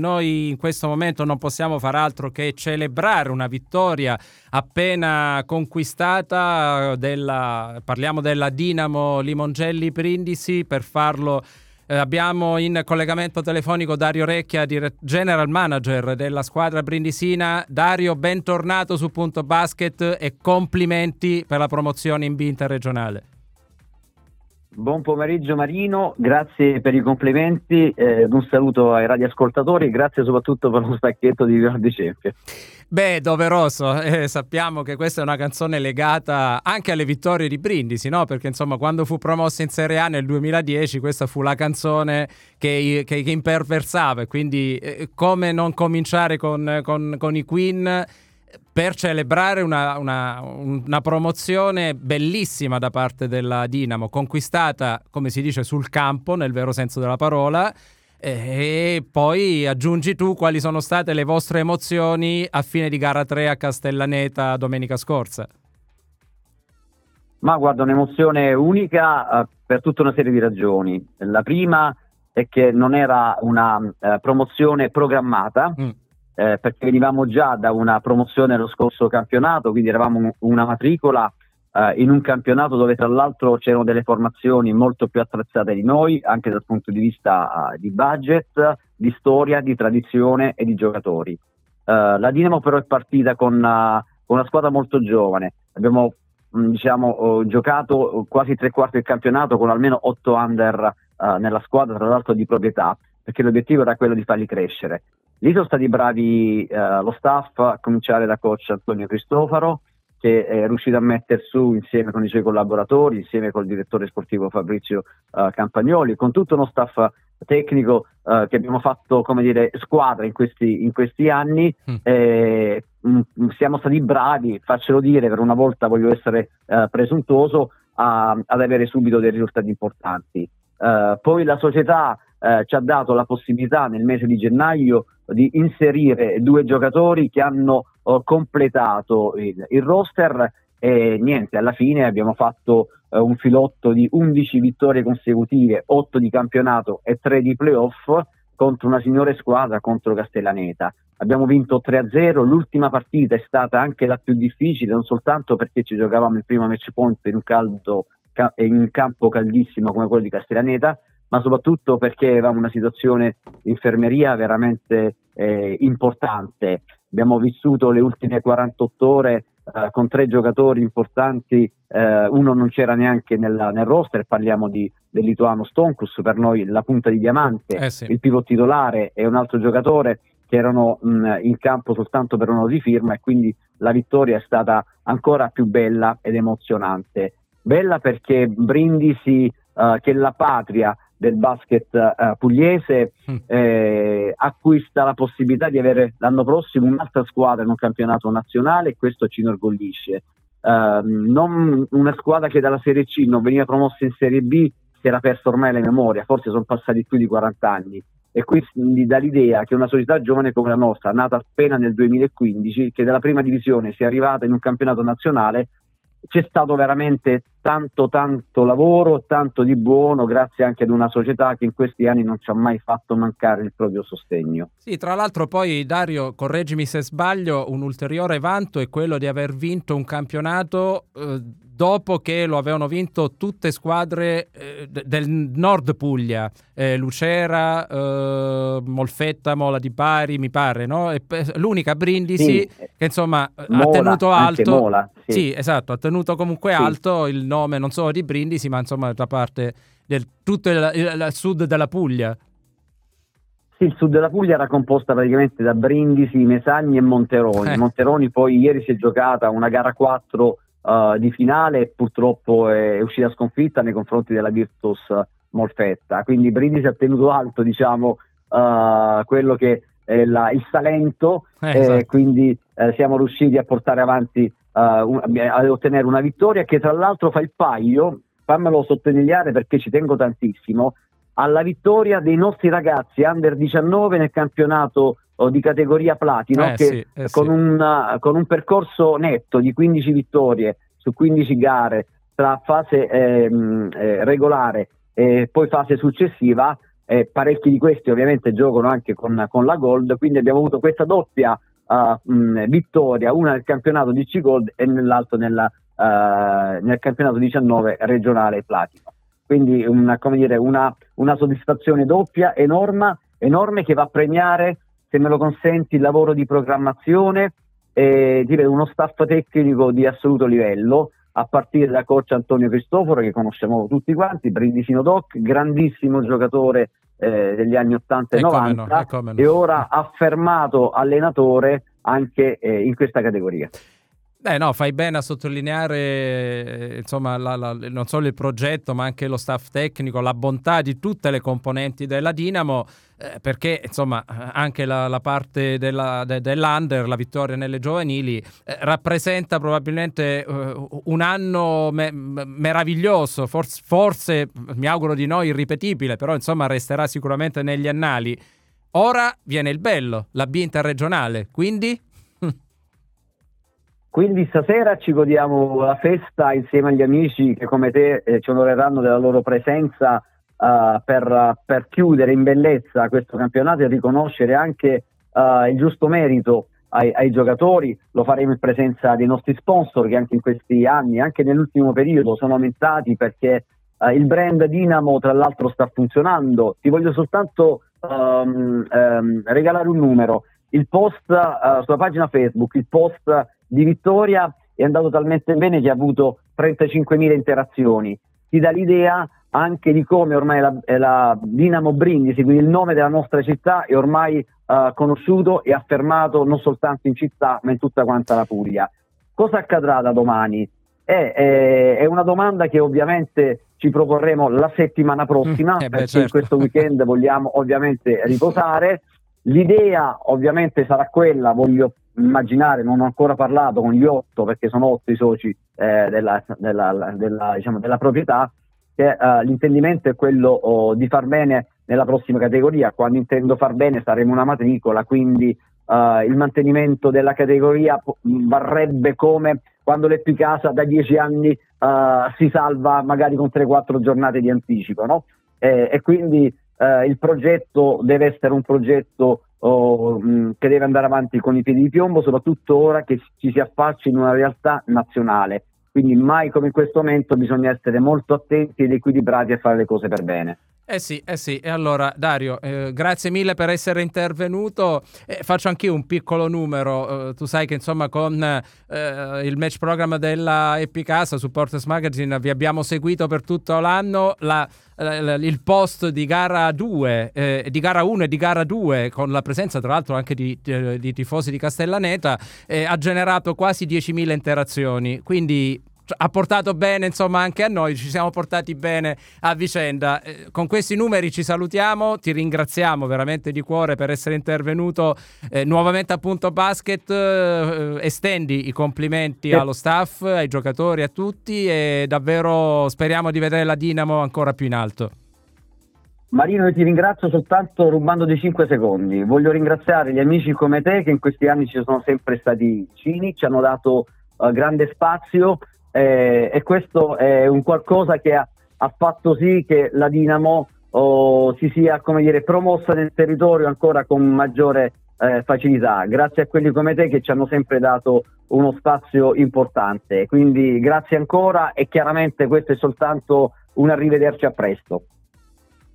Noi in questo momento non possiamo far altro che celebrare una vittoria appena conquistata parliamo della Dinamo Limongelli-Brindisi. Per farlo abbiamo in collegamento telefonico Dario Recchia, General Manager della squadra brindisina. Dario, bentornato su Punto Basket e complimenti per la promozione in B interregionale. Buon pomeriggio Marino, grazie per i complimenti, un saluto ai radioascoltatori, grazie soprattutto per lo stacchetto di Vivaldi Cempia. Beh, doveroso, sappiamo che questa è una canzone legata anche alle vittorie di Brindisi, no? Perché insomma quando fu promossa in Serie A nel 2010 questa fu la canzone che imperversava, quindi come non cominciare con i Queen per celebrare una promozione bellissima da parte della Dinamo, conquistata, come si dice, sul campo, nel vero senso della parola. E poi aggiungi tu quali sono state le vostre emozioni a fine di gara 3 a Castellaneta domenica scorsa. Ma guarda, un'emozione unica per tutta una serie di ragioni. La prima è che non era una promozione programmata, perché venivamo già da una promozione lo scorso campionato, quindi eravamo una matricola in un campionato dove tra l'altro c'erano delle formazioni molto più attrezzate di noi, anche dal punto di vista di budget, di storia, di tradizione e di giocatori. La Dinamo però è partita con una squadra molto giovane. Abbiamo giocato quasi tre quarti del campionato con almeno 8 under nella squadra, tra l'altro di proprietà, perché l'obiettivo era quello di farli crescere. Lì sono stati bravi lo staff, a cominciare da coach Antonio Cristofaro, che è riuscito a mettere su insieme con i suoi collaboratori, insieme col direttore sportivo Fabrizio Campagnoli, con tutto uno staff tecnico che abbiamo fatto, come dire, squadra in questi anni. Siamo stati bravi, faccelo dire, per una volta voglio essere presuntuoso, ad avere subito dei risultati importanti. Poi la società ci ha dato la possibilità nel mese di gennaio di inserire 2 giocatori che hanno completato il roster e niente, alla fine abbiamo fatto un filotto di 11 vittorie consecutive, 8 di campionato e 3 di playoff contro una signore squadra, contro Castellaneta. Abbiamo vinto 3-0, l'ultima partita è stata anche la più difficile, non soltanto perché ci giocavamo il primo match point in un campo caldissimo come quello di Castellaneta, ma soprattutto perché avevamo una situazione di infermeria veramente importante. Abbiamo vissuto le ultime 48 ore con 3 giocatori importanti, uno non c'era neanche nel roster, parliamo del lituano Stonkus, per noi la punta di diamante, sì. Il pivot titolare e un altro giocatore che erano in campo soltanto per onore di firma, e quindi la vittoria è stata ancora più bella ed emozionante. Bella perché Brindisi, che è la patria del basket pugliese, acquista la possibilità di avere l'anno prossimo un'altra squadra in un campionato nazionale, e questo ci inorgoglisce. Non una squadra che dalla Serie C non veniva promossa in Serie B, si era persa ormai la memoria, forse sono passati più di 40 anni, e quindi dà l'idea che una società giovane come la nostra, nata appena nel 2015, che dalla prima divisione sia arrivata in un campionato nazionale, c'è stato veramente tanto lavoro, tanto di buono, grazie anche ad una società che in questi anni non ci ha mai fatto mancare il proprio sostegno. Sì, tra l'altro poi, Dario, correggimi se sbaglio, un ulteriore vanto è quello di aver vinto un campionato dopo che lo avevano vinto tutte squadre del nord Puglia, Lucera, Molfetta, Mola di Bari, mi pare, no? E l'unica Brindisi, sì, che insomma Mola, ha tenuto alto, Mola, sì. Sì, esatto, ha tenuto comunque sì, alto il nome non solo di Brindisi, ma insomma da parte del tutto il sud della Puglia. Sì, il sud della Puglia era composta praticamente da Brindisi, Mesagne e Monteroni. Monteroni poi ieri si è giocata una gara 4 di finale, purtroppo è uscita sconfitta nei confronti della Virtus Molfetta, quindi Brindisi ha tenuto alto, diciamo, quello che è il Salento, esatto. Quindi siamo riusciti a portare avanti, ad ottenere una vittoria che tra l'altro fa il paio, fammelo sottolineare perché ci tengo tantissimo, alla vittoria dei nostri ragazzi under 19 nel campionato di categoria platino, che sì, sì. Con un percorso netto di 15 vittorie su 15 gare tra fase regolare e poi fase successiva, Parecchi di questi ovviamente giocano anche con la Gold, quindi abbiamo avuto questa doppia vittoria, una nel campionato 10 Gold e nell'altro nel campionato 19 regionale Platino. Quindi una soddisfazione doppia, enorme, che va a premiare, se me lo consenti, il lavoro di programmazione e dire uno staff tecnico di assoluto livello, a partire da coach Antonio Cristofaro, che conosciamo tutti quanti, brindisino doc, grandissimo giocatore degli anni 80 e 90 e ora affermato allenatore anche in questa categoria. Beh, no, fai bene a sottolineare insomma non solo il progetto ma anche lo staff tecnico, la bontà di tutte le componenti della Dinamo, perché insomma anche la parte dell'Under, la vittoria nelle giovanili, rappresenta probabilmente un anno meraviglioso, forse mi auguro di no irripetibile, però insomma resterà sicuramente negli annali. Ora viene il bello, la B interregionale, Quindi stasera ci godiamo la festa insieme agli amici che come te ci onoreranno della loro presenza per chiudere in bellezza questo campionato e riconoscere anche il giusto merito ai giocatori. Lo faremo in presenza dei nostri sponsor, che anche in questi anni, anche nell'ultimo periodo, sono aumentati, perché il brand Dinamo tra l'altro sta funzionando. Ti voglio soltanto regalare un numero. Il post sulla pagina Facebook, il post di vittoria è andato talmente bene che ha avuto 35.000 interazioni. Ti dà l'idea anche di come ormai la Dinamo Brindisi, quindi il nome della nostra città, è ormai conosciuto e affermato non soltanto in città ma in tutta quanta la Puglia. Cosa accadrà da domani? È una domanda che ovviamente ci proporremo la settimana prossima, perché certo, in questo weekend vogliamo ovviamente riposare. L'idea ovviamente sarà quella, voglio immaginare, non ho ancora parlato con gli 8, perché sono 8 i soci della proprietà, che l'intendimento è quello di far bene nella prossima categoria. Quando intendo far bene saremo una matricola, quindi il mantenimento della categoria varrebbe come quando l'Epicasa da 10 anni si salva magari con 3-4 giornate di anticipo, no? E quindi il progetto deve essere un progetto che deve andare avanti con i piedi di piombo, soprattutto ora che ci si affaccia in una realtà nazionale. Quindi mai come in questo momento bisogna essere molto attenti ed equilibrati a fare le cose per bene. Eh sì, e allora Dario, grazie mille per essere intervenuto. Faccio anch'io un piccolo numero, tu sai che insomma con il match program della Epicasa su Porters Magazine vi abbiamo seguito per tutto l'anno, il post di gara 2, di gara 1 e di gara 2, con la presenza tra l'altro anche di tifosi di Castellaneta, ha generato quasi 10.000 interazioni, quindi ha portato bene insomma anche a noi, ci siamo portati bene a vicenda. Con questi numeri ci salutiamo, ti ringraziamo veramente di cuore per essere intervenuto nuovamente a Punto Basket, estendi i complimenti allo staff, ai giocatori, a tutti, e davvero speriamo di vedere la Dinamo ancora più in alto. Marino, io ti ringrazio soltanto rubando dei 5 secondi, voglio ringraziare gli amici come te che in questi anni ci sono sempre stati vicini, ci hanno dato grande spazio. E questo è un qualcosa che ha fatto sì che la Dinamo si sia, come dire, promossa nel territorio ancora con maggiore facilità, grazie a quelli come te che ci hanno sempre dato uno spazio importante. Quindi grazie ancora, e chiaramente questo è soltanto un arrivederci, a presto.